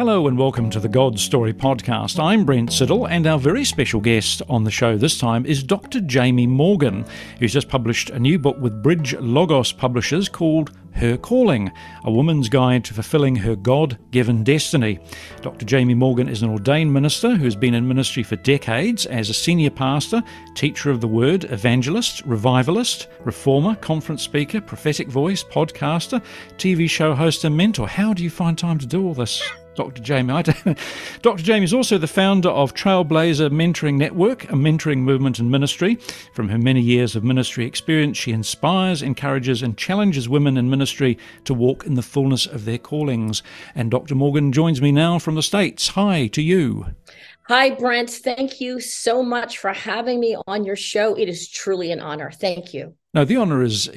Hello and welcome to the God Story Podcast. I'm Brent Siddle, and our very special guest on the show this time is Dr. Jamie Morgan, who's just published a new book with Bridge Logos Publishers called Her Calling: A Woman's Guide to Fulfilling Her God-Given Destiny. Dr. Jamie Morgan is an ordained minister who has been in ministry for decades as a senior pastor, teacher of the word, evangelist, revivalist, reformer, conference speaker, prophetic voice, podcaster, TV show host and mentor. How do you find time to do all this, Dr. Jamie? Dr. Jamie is also the founder of Trailblazer Mentoring Network, a mentoring movement in ministry. From her many years of ministry experience, she inspires, encourages, and challenges women in ministry to walk in the fullness of their callings. And Dr. Morgan joins me now from the States. Hi to you. Hi, Brent. Thank you so much for having me on your show. It is truly an honor. Thank you. No, the honour is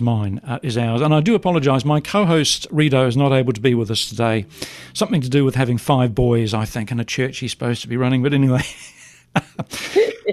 mine, is ours. And I do apologise. My co-host, Rito, is not able to be with us today. Something to do with having 5 boys, I think, in a church he's supposed to be running. But anyway,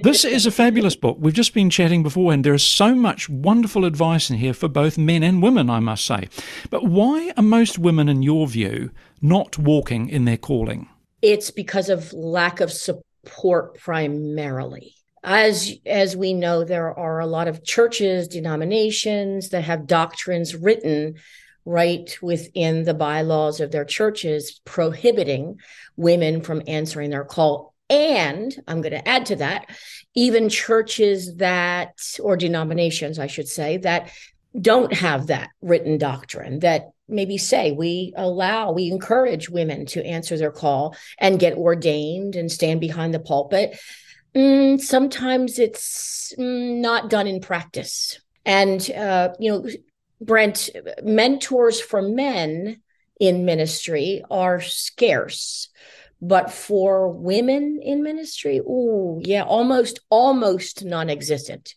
this is a fabulous book. We've just been chatting beforehand. There is so much wonderful advice in here for both men and women, I must say. But why are most women, in your view, not walking in their calling? It's because of lack of support primarily. As we know, there are a lot of churches, denominations that have doctrines written right within the bylaws of their churches prohibiting women from answering their call. And I'm going to add to that, even churches that, or denominations, I should say, that don't have that written doctrine, that maybe say we encourage women to answer their call and get ordained and stand behind the pulpit. Sometimes it's not done in practice. And, Brent, mentors for men in ministry are scarce, but for women in ministry, almost non-existent.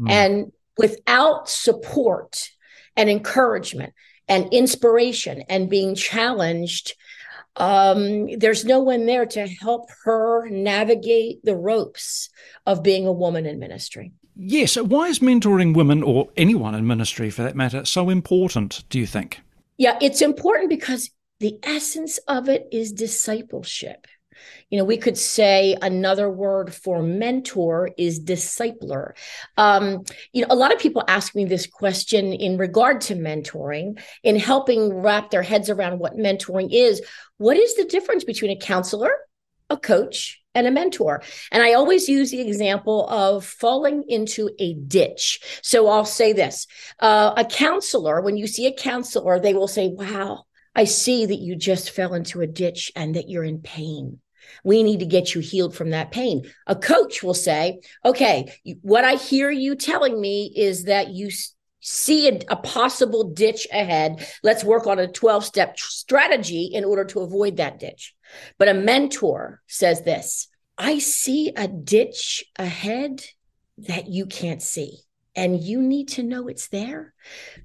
Mm. And without support and encouragement and inspiration and being challenged, there's no one there to help her navigate the ropes of being a woman in ministry. Yes. So why is mentoring women, or anyone in ministry for that matter, so important, do you think? Yeah, it's important because the essence of it is discipleship. You know, we could say another word for mentor is discipler. A lot of people ask me this question in regard to mentoring, in helping wrap their heads around what mentoring is. What is the difference between a counselor, a coach, and a mentor? And I always use the example of falling into a ditch. So I'll say this, a counselor, when you see a counselor, they will say, wow, I see that you just fell into a ditch and that you're in pain. We need to get you healed from that pain. A coach will say, okay, what I hear you telling me is that you see a possible ditch ahead. Let's work on a 12-step strategy in order to avoid that ditch. But a mentor says this, I see a ditch ahead that you can't see. And you need to know it's there,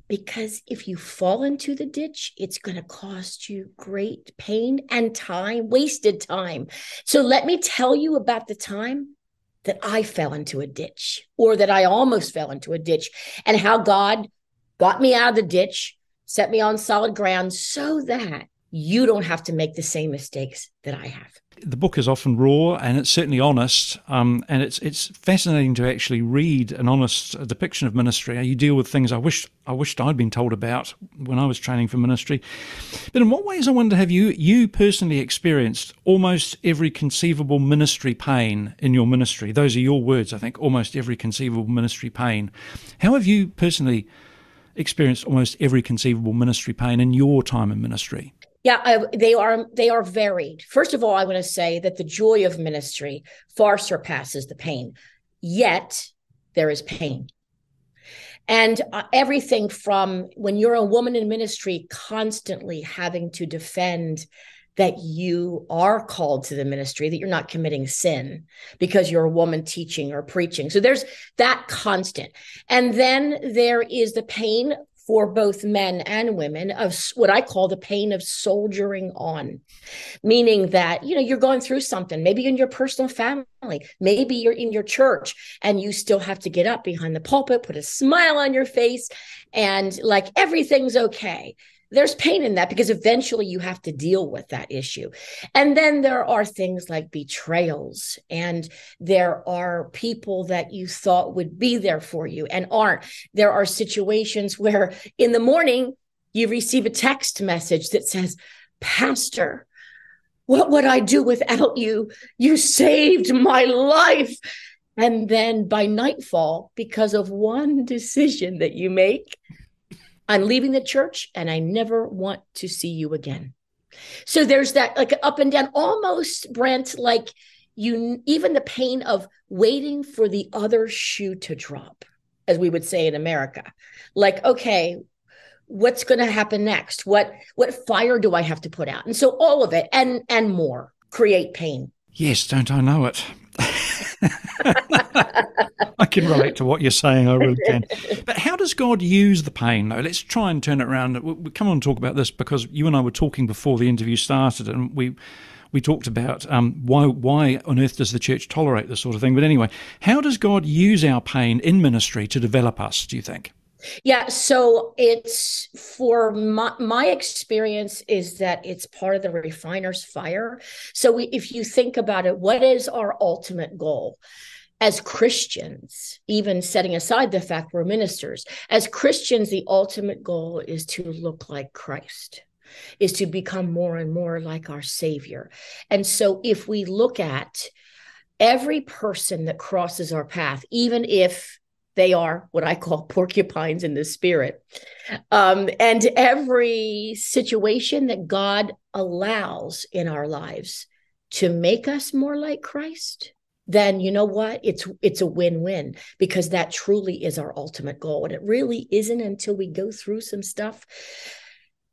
because if you fall into the ditch, it's going to cost you great pain and time, wasted time. So let me tell you about the time that I fell into a ditch, or that I almost fell into a ditch, and how God got me out of the ditch, set me on solid ground so that you don't have to make the same mistakes that I have. The book is often raw, and it's certainly honest, and it's fascinating to actually read an honest depiction of ministry. You deal with things I wished I'd been told about when I was training for ministry. But in what ways, I wonder, have you personally experienced almost every conceivable ministry pain in your ministry? Those are your words, I think, almost every conceivable ministry pain. How have you personally experienced almost every conceivable ministry pain in your time in ministry? Yeah, they are varied. First of all, I want to say that the joy of ministry far surpasses the pain, yet there is pain. And everything from when you're a woman in ministry, constantly having to defend that you are called to the ministry, that you're not committing sin because you're a woman teaching or preaching. So there's that constant. And then there is the pain for both men and women of what I call the pain of soldiering on, meaning that, you're going through something, maybe in your personal family, maybe you're in your church, and you still have to get up behind the pulpit, put a smile on your face, and like everything's okay. There's pain in that because eventually you have to deal with that issue. And then there are things like betrayals, and there are people that you thought would be there for you and aren't. There are situations where in the morning you receive a text message that says, "Pastor, what would I do without you? You saved my life." And then by nightfall, because of one decision that you make, I'm leaving the church and I never want to see you again. So there's that like up and down, almost, Brent, like you, even the pain of waiting for the other shoe to drop, as we would say in America. Like, okay, what's going to happen next? What fire do I have to put out? And so all of it and more create pain. Yes, don't I know it? I can relate to what you're saying, I really can. But how does God use the pain, though? Let's try and turn it around. We'll come on and talk about this, because you and I were talking before the interview started, and we talked about why on earth does the church tolerate this sort of thing? But anyway, how does God use our pain in ministry to develop us, do you think? Yeah, so it's for my experience is that it's part of the refiner's fire. So if you think about it, what is our ultimate goal? As Christians, even setting aside the fact we're ministers, as Christians, the ultimate goal is to look like Christ, is to become more and more like our Savior. And so if we look at every person that crosses our path, even if they are what I call porcupines in the spirit. And every situation that God allows in our lives to make us more like Christ, then you know what? It's a win-win, because that truly is our ultimate goal. And it really isn't until we go through some stuff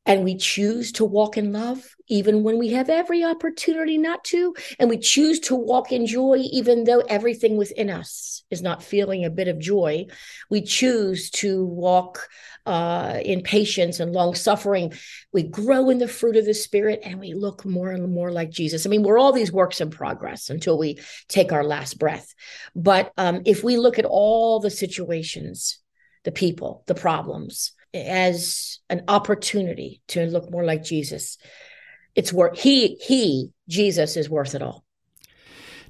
and we choose to walk in love, even when we have every opportunity not to, and we choose to walk in joy, even though everything within us is not feeling a bit of joy. We choose to walk in patience and long suffering. We grow in the fruit of the Spirit, and we look more and more like Jesus. I mean, we're all these works in progress until we take our last breath. But if we look at all the situations, the people, the problems, as an opportunity to look more like Jesus, it's worth. Jesus is worth it all.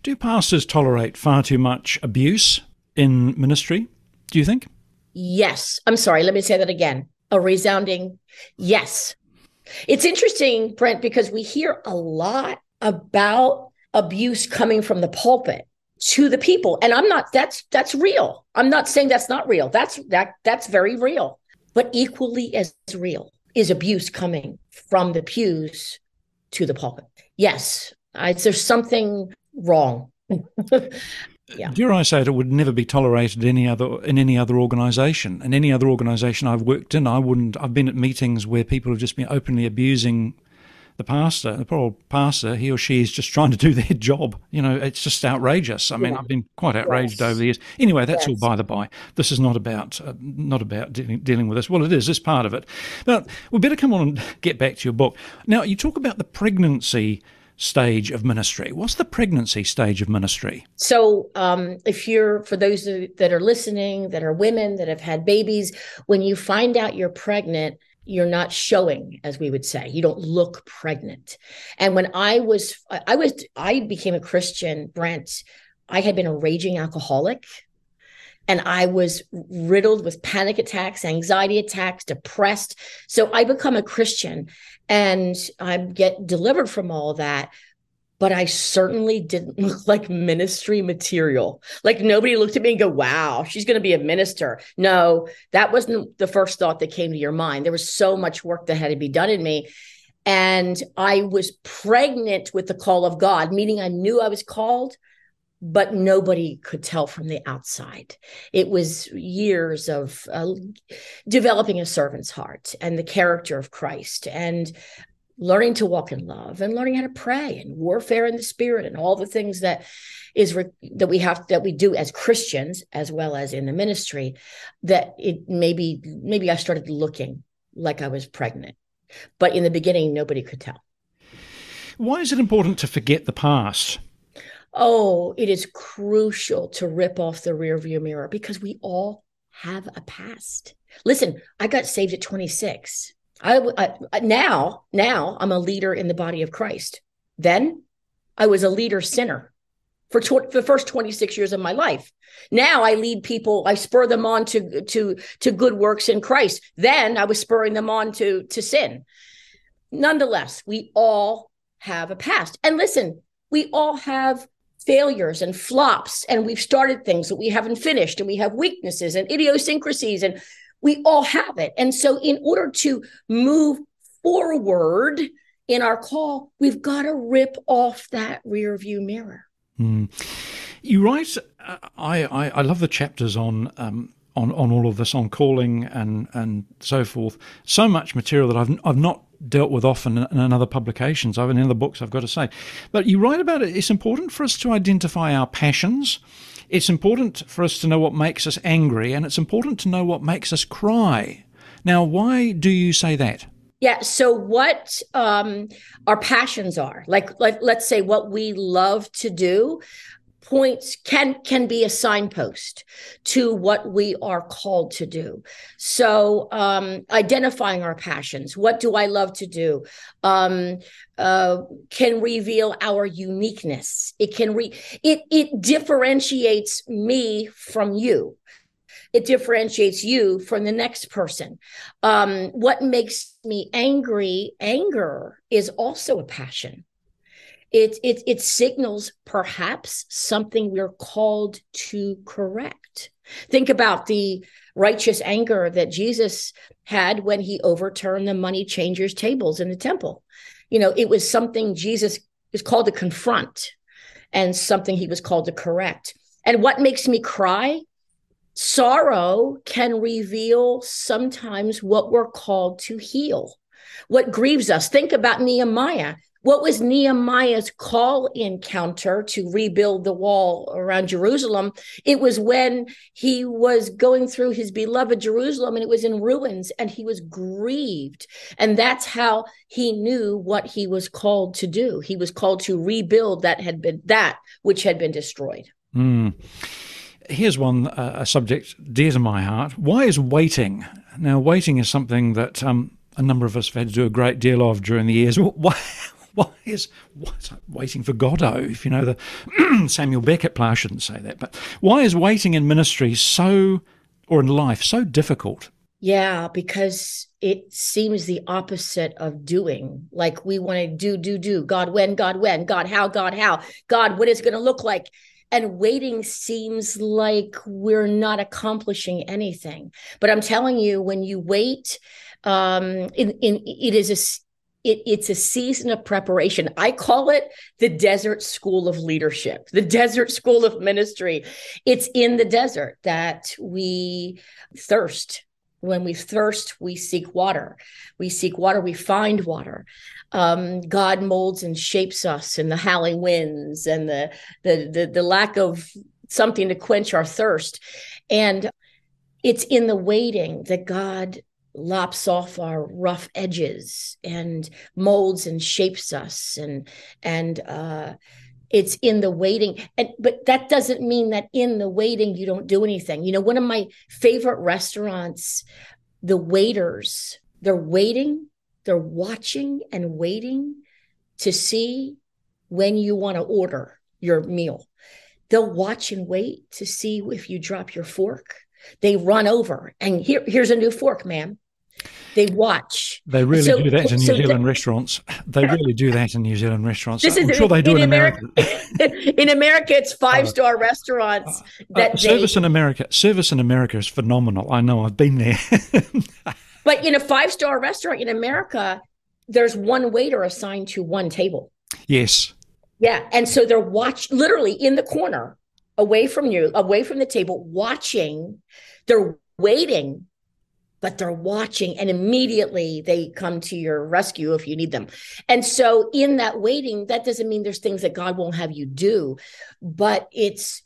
Do pastors tolerate far too much abuse in ministry, do you think? Yes. I'm sorry, let me say that again. A resounding yes. It's interesting, Brent, because we hear a lot about abuse coming from the pulpit to the people. And I'm not, that's real. I'm not saying that's not real. That's very real. But equally as real is abuse coming from the pews to the pulpit. Yes, there's something wrong. Yeah. Dare I say it, it would never be tolerated in any other organisation. In any other organisation I've worked in, I wouldn't. I've been at meetings where people have just been openly abusing the pastor. The poor old pastor, he or she is just trying to do their job. You know, it's just outrageous. I mean, yeah. I've been quite outraged over the years. Anyway, that's all by the by. This is not about dealing with this. Well, it is. It's part of it. But we better come on and get back to your book. Now, you talk about the pregnancy stage of ministry. What's the pregnancy stage of ministry? So if you're, for those that are listening, that are women, that have had babies, when you find out you're pregnant, you're not showing, as we would say. You don't look pregnant. And when I became a Christian, Brent, I had been a raging alcoholic, and I was riddled with panic attacks, anxiety attacks, depressed. So I become a Christian and I get delivered from all that. But I certainly didn't look like ministry material. Like nobody looked at me and go, wow, she's going to be a minister. No, that wasn't the first thought that came to your mind. There was so much work that had to be done in me. And I was pregnant with the call of God, meaning I knew I was called, but nobody could tell from the outside. It was years of developing a servant's heart and the character of Christ, and learning to walk in love, and learning how to pray, and warfare in the spirit, and all the things that we do as Christians, as well as in the ministry, that it maybe I started looking like I was pregnant, but in the beginning, nobody could tell. Why is it important to forget the past? Oh, it is crucial to rip off the rearview mirror, because we all have a past. Listen, I got saved at 26. Now I'm a leader in the body of Christ. Then I was a leader sinner for the first 26 years of my life. Now I lead people. I spur them on to good works in Christ. Then I was spurring them on to sin. Nonetheless, we all have a past. And listen, we all have failures and flops, and we've started things that we haven't finished, and we have weaknesses and idiosyncrasies, and we all have it. And so in order to move forward in our call, we've got to rip off that rear view mirror. Mm. You write, I love the chapters on all of this, on calling and so forth. So much material that I've not dealt with often in other publications, in other books, I've got to say. But you write about it. It's important for us to identify our passions. It's important for us to know what makes us angry, and it's important to know what makes us cry. Now, why do you say that? Yeah. So what our passions are, like let's say what we love to do, points can be a signpost to what we are called to do. So identifying our passions, what do I love to do, can reveal our uniqueness. It can it differentiates me from you. It differentiates you from the next person. What makes me angry? Anger is also a passion. It signals perhaps something we're called to correct. Think about the righteous anger that Jesus had when he overturned the money changers' tables in the temple. You know, it was something Jesus was called to confront and something he was called to correct. And what makes me cry? Sorrow can reveal sometimes what we're called to heal, what grieves us. Think about Nehemiah. What was Nehemiah's call encounter to rebuild the wall around Jerusalem? It was when he was going through his beloved Jerusalem and it was in ruins and he was grieved. And that's how he knew what he was called to do. He was called to rebuild that which had been destroyed. Mm. Here's one, a subject dear to my heart. Why is waiting? Now, waiting is something that a number of us have had to do a great deal of during the years. Why is waiting for Godot? If you know the Samuel Beckett play, I shouldn't say that, but why is waiting in ministry in life so difficult? Yeah, because it seems the opposite of doing. Like we want to do. God when, God how, God what it's going to look like. And waiting seems like we're not accomplishing anything. But I'm telling you, when you wait, it's a season of preparation. I call it the desert school of leadership, the desert school of ministry. It's in the desert that we thirst. When we thirst, we seek water. We seek water, we find water. God molds and shapes us in the howling winds and the lack of something to quench our thirst. And it's in the waiting that God lops off our rough edges and molds and shapes us, and it's in the waiting. But that doesn't mean that in the waiting you don't do anything. You know, one of my favorite restaurants, the waiters, they're waiting, they're watching and waiting to see when you want to order your meal. They'll watch and wait to see if you drop your fork. They run over and here's a new fork, ma'am. They watch. They really do that in New Zealand restaurants. They really do that in New Zealand restaurants. I'm sure they do in America. In America, it's five-star restaurants. Service in America is phenomenal. I know. I've been there. But in a five-star restaurant in America, there's one waiter assigned to one table. Yes. Yeah. And so they're watched literally in the corner, away from you, away from the table, watching. They're waiting, but they're watching, and immediately they come to your rescue if you need them. And so in that waiting, that doesn't mean there's things that God won't have you do, but it's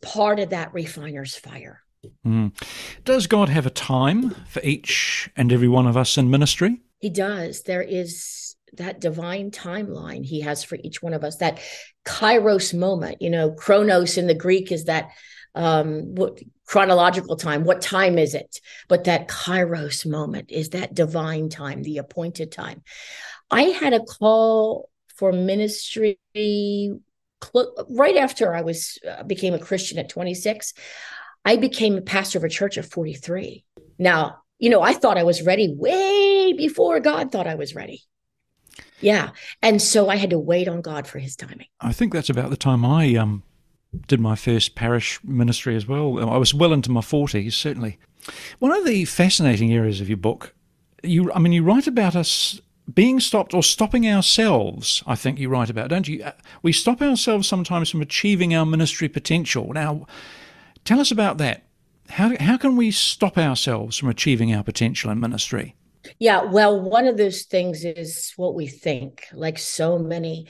part of that refiner's fire. Mm. Does God have a time for each and every one of us in ministry? He does. There is that divine timeline he has for each one of us, that Kairos moment. You know, Chronos in the Greek is that chronological time. What time is it? But that Kairos moment is that divine time, the appointed time. I had a call for ministry right after I became a Christian at 26. I became a pastor of a church at 43. Now, you know, I thought I was ready way before God thought I was ready. Yeah. And so I had to wait on God for his timing. I think that's about the time I did my first parish ministry as well. I was well into my 40s, certainly. One of the fascinating areas of your book, you write about us being stopped or stopping ourselves, I think you write about, don't you? We stop ourselves sometimes from achieving our ministry potential. Now, tell us about that. How can we stop ourselves from achieving our potential in ministry? Yeah, well, one of those things is what we think. Like so many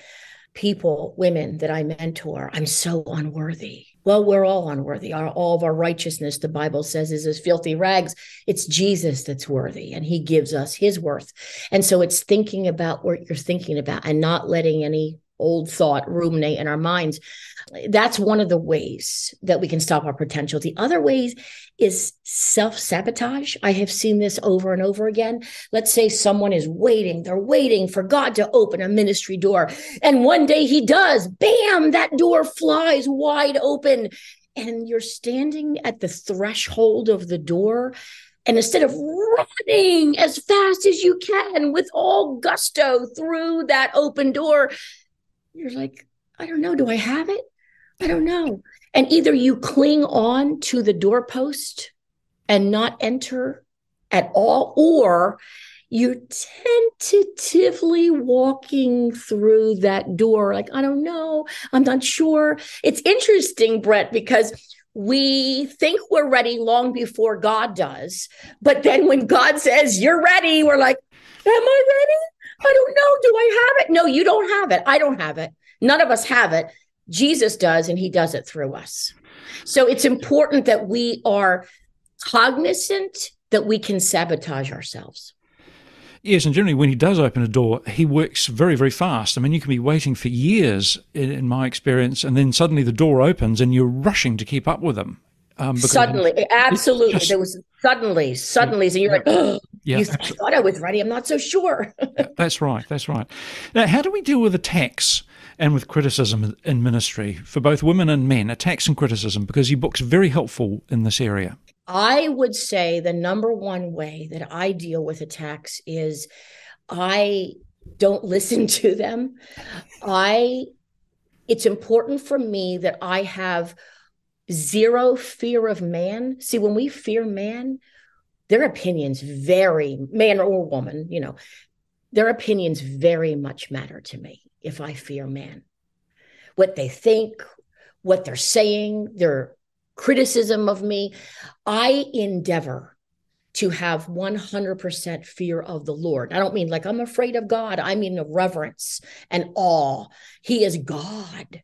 people, women that I mentor, I'm so unworthy. Well, we're all unworthy. All of our righteousness, the Bible says, is as filthy rags. It's Jesus that's worthy, and he gives us his worth. And so it's thinking about what you're thinking about and not letting any old thought ruminate in our minds. That's one of the ways that we can stop our potential. The other ways is self-sabotage. I have seen this over and over again. Let's say someone is waiting. They're waiting for God to open a ministry door. And one day he does. Bam! That door flies wide open. And you're standing at the threshold of the door. And instead of running as fast as you can with all gusto through that open door, you're like, I don't know. Do I have it? I don't know. And either you cling on to the doorpost and not enter at all, or you're tentatively walking through that door. Like, I don't know. I'm not sure. It's interesting, Brent, because we think we're ready long before God does. But then when God says, you're ready, we're like, am I ready? I don't know. Do I have it? No, you don't have it. I don't have it. None of us have it. Jesus does, and he does it through us. So it's important that we are cognizant that we can sabotage ourselves. Yes, and generally when he does open a door, he works very, very fast. I mean, you can be waiting for years, in my experience, and then suddenly the door opens and you're rushing to keep up with them. Suddenly, absolutely. There was suddenly, and you're like, oh, yeah, I thought I was ready. I'm not so sure. That's right. Now, how do we deal with attacks and with criticism in ministry for both women and men, attacks and criticism? Because your book's very helpful in this area. I would say the number one way that I deal with attacks is I don't listen to them. It's important for me that I have zero fear of man. See, when we fear man, their opinions vary, man or woman, you know, their opinions very much matter to me if I fear man. What they think, what they're saying, their criticism of me, I endeavor to have 100% fear of the Lord. I don't mean like I'm afraid of God. I mean the reverence and awe. He is God.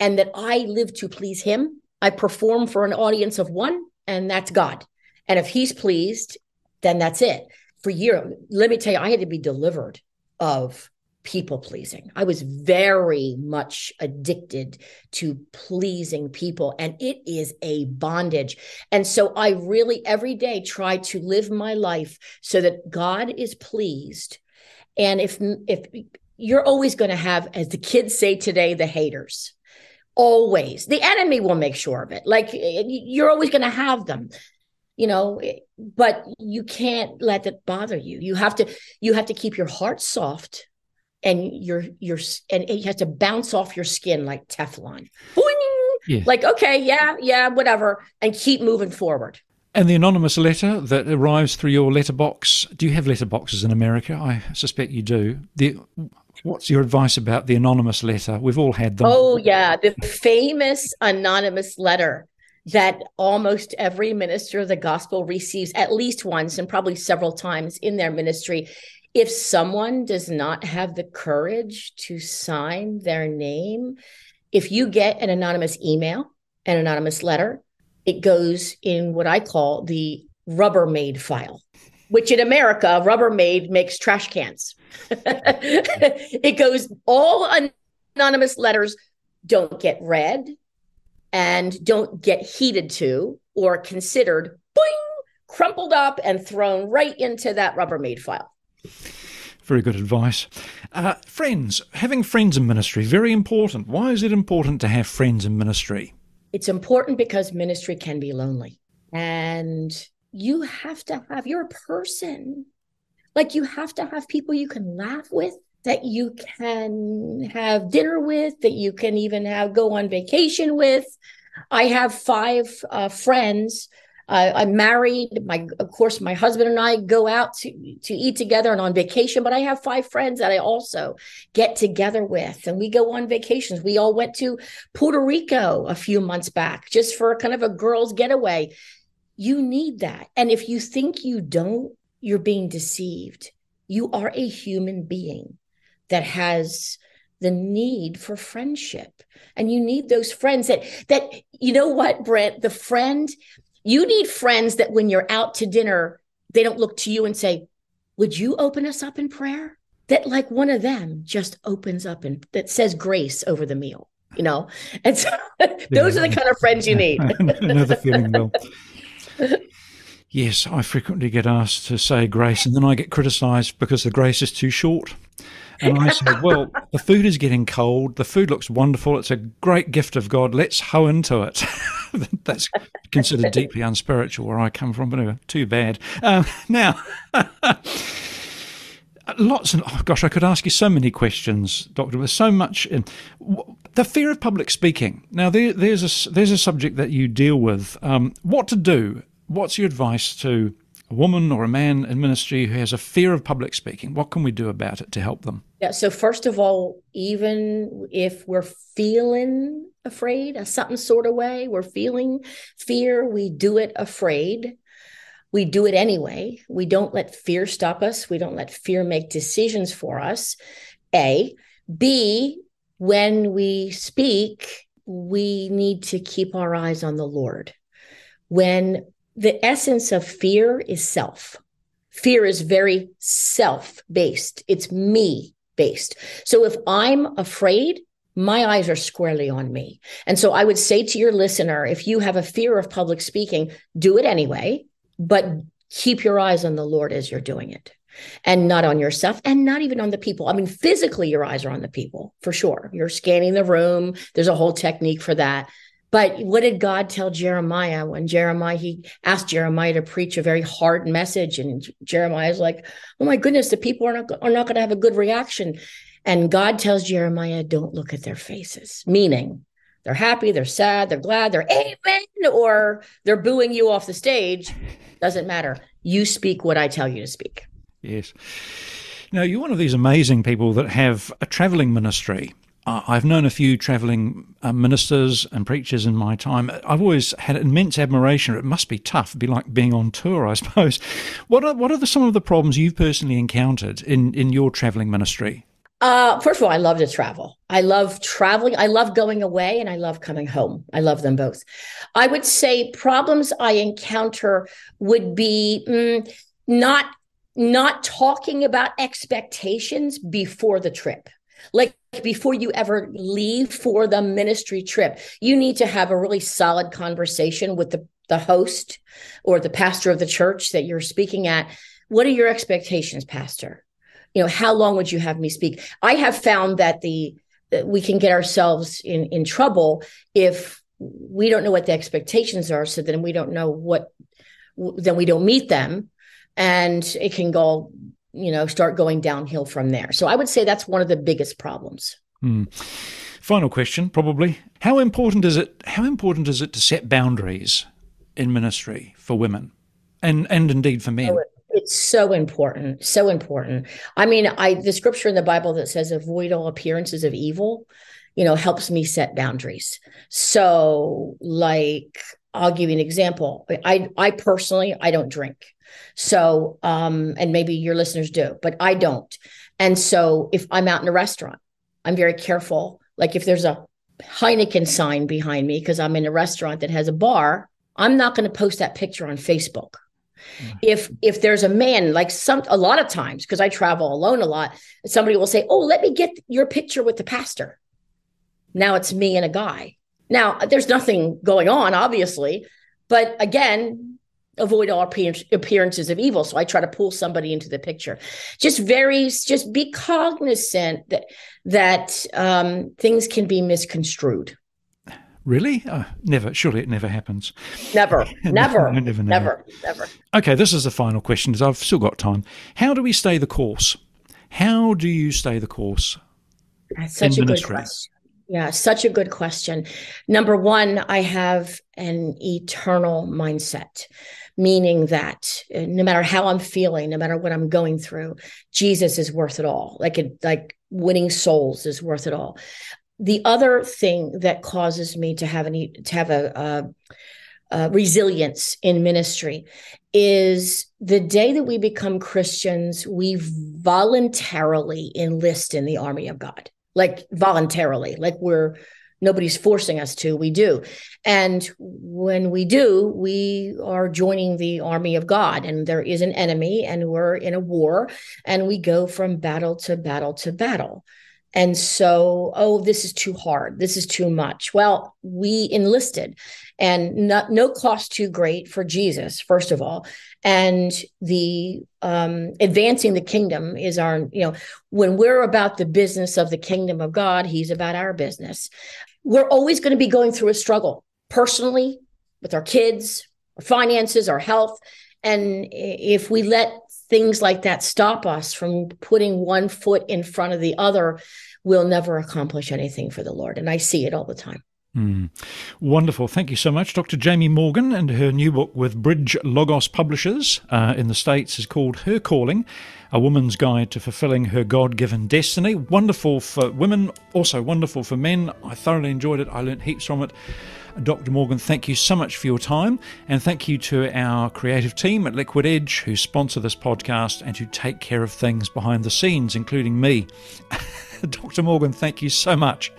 And that I live to please him. I perform for an audience of one, and that's God. And if he's pleased, then that's it. For years, let me tell you, I had to be delivered of people pleasing. I was very much addicted to pleasing people, and it is a bondage. And so I really every day try to live my life so that God is pleased. And if you're always going to have, as the kids say today, the haters. Always. The enemy will make sure of it. Like you're always going to have them, you know, but you can't let that bother you. You have to keep your heart soft and and it has to bounce off your skin like Teflon. Yeah. Like, okay, yeah, whatever. And keep moving forward. And the anonymous letter that arrives through your letterbox. Do you have letterboxes in America? I suspect you do. What's your advice about the anonymous letter? We've all had them. Oh, yeah. The famous anonymous letter that almost every minister of the gospel receives at least once and probably several times in their ministry. If someone does not have the courage to sign their name, if you get an anonymous email, an anonymous letter, it goes in what I call the Rubbermaid file, which in America, Rubbermaid makes trash cans. It goes, all anonymous letters don't get read and don't get heeded to or considered, boing, crumpled up and thrown right into that Rubbermaid file. Very good advice. Friends, having friends in ministry, very important. Why is it important to have friends in ministry? It's important because ministry can be lonely. And you have to have your person. Like, you have to have people you can laugh with, that you can have dinner with, that you can even have go on vacation with. I have five friends. I'm married. Of course, my husband and I go out to eat together and on vacation, but I have five friends that I also get together with, and we go on vacations. We all went to Puerto Rico a few months back just for kind of a girls' getaway. You need that. And if you think you don't, you're being deceived. You are a human being that has the need for friendship. And you need those friends that you know what, Brent, you need friends that when you're out to dinner, they don't look to you and say, would you open us up in prayer? That like one of them just opens up and that says grace over the meal, you know? And so those are the kind of friends you need. Another feeling, Bill. Yes, I frequently get asked to say grace, and then I get criticised because the grace is too short. And I say, well, the food is getting cold. The food looks wonderful. It's a great gift of God. Let's hoe into it. That's considered deeply unspiritual where I come from, but anyway, too bad. Now, I could ask you so many questions, Doctor, with so much. The fear of public speaking. Now, there's a subject that you deal with. What to do? What's your advice to a woman or a man in ministry who has a fear of public speaking? What can we do about it to help them? Yeah. So first of all, even if we're feeling afraid, something sort of way, we're feeling fear, we do it afraid. We do it anyway. We don't let fear stop us. We don't let fear make decisions for us. A. B, when we speak, we need to keep our eyes on the Lord. The essence of fear is self. Fear is very self-based. It's me-based. So if I'm afraid, my eyes are squarely on me. And so I would say to your listener, if you have a fear of public speaking, do it anyway, but keep your eyes on the Lord as you're doing it, and not on yourself, and not even on the people. I mean, physically, your eyes are on the people, for sure. You're scanning the room. There's a whole technique for that. But what did God tell Jeremiah when he asked Jeremiah to preach a very hard message? And Jeremiah's like, oh my goodness, the people are not going to have a good reaction. And God tells Jeremiah, don't look at their faces, meaning they're happy, they're sad, they're glad, they're amen, or they're booing you off the stage. Doesn't matter. You speak what I tell you to speak. Yes. Now, you're one of these amazing people that have a traveling ministry. I've known a few travelling ministers and preachers in my time. I've always had immense admiration. It must be tough. It'd be like being on tour, I suppose. What are some of the problems you've personally encountered in your travelling ministry? First of all, I love to travel. I love traveling. I love going away, and I love coming home. I love them both. I would say problems I encounter would be not talking about expectations before the trip. Like before you ever leave for the ministry trip, you need to have a really solid conversation with the host or the pastor of the church that you're speaking at. What are your expectations, Pastor? You know, how long would you have me speak? I have found that we can get ourselves in trouble if we don't know what the expectations are. So then we don't meet them, and it can go, start going downhill from there. So I would say that's one of the biggest problems. Final question, probably. How important is it to set boundaries in ministry for women and indeed for men? It's so important. So important. I mean, the scripture in the Bible that says avoid all appearances of evil, helps me set boundaries. So like, I'll give you an example. I personally, I don't drink. So, and maybe your listeners do, but I don't. And so if I'm out in a restaurant, I'm very careful. Like if there's a Heineken sign behind me, because I'm in a restaurant that has a bar, I'm not going to post that picture on Facebook. Mm. If there's a man, like a lot of times, because I travel alone a lot, somebody will say, oh, let me get your picture with the pastor. Now it's me and a guy. Now there's nothing going on, obviously, But again, avoid all appearances of evil. So I try to pull somebody into the picture. Just be cognizant that things can be misconstrued. Really? Oh, never. Surely it never happens. Never. Okay, this is the final question, because I've still got time. How do we stay the course? How do you stay the course? That's such a good question. Yeah, such a good question. Number one, I have an eternal mindset, meaning that no matter how I'm feeling, no matter what I'm going through, Jesus is worth it all. Like winning souls is worth it all. The other thing that causes me to have a resilience in ministry is the day that we become Christians, we voluntarily enlist in the army of God. Nobody's forcing us to, we do. And when we do, we are joining the army of God, and there is an enemy, and we're in a war, and we go from battle to battle to battle. And so, this is too hard. This is too much. Well, we enlisted, and no cost too great for Jesus, first of all. And the advancing the kingdom is our, when we're about the business of the kingdom of God, he's about our business. We're always going to be going through a struggle personally with our kids, our finances, our health. And if we let things like that stop us from putting one foot in front of the other, we'll never accomplish anything for the Lord. And I see it all the time. Mm. Wonderful. Thank you so much. Dr. Jamie Morgan and her new book with Bridge Logos Publishers in the States is called Her Calling: A Woman's Guide to Fulfilling Her God-Given Destiny. Wonderful for women, also wonderful for men. I thoroughly enjoyed it. I learned heaps from it. Dr. Morgan, thank you so much for your time, and thank you to our creative team at Liquid Edge who sponsor this podcast and who take care of things behind the scenes, including me. Dr. Morgan, thank you so much.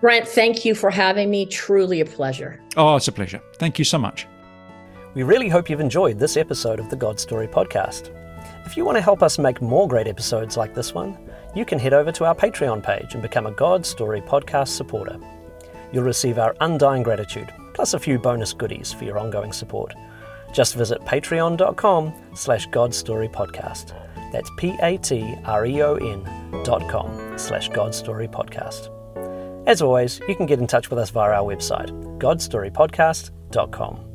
Brent, thank you for having me. Truly a pleasure. Oh, it's a pleasure. Thank you so much. We really hope you've enjoyed this episode of the God Story Podcast. If you want to help us make more great episodes like this one, you can head over to our Patreon page and become a God Story Podcast supporter. You'll receive our undying gratitude, plus a few bonus goodies for your ongoing support. Just visit patreon.com/godstorypodcast. That's patreon.com/godstorypodcast. As always, you can get in touch with us via our website, godstorypodcast.com.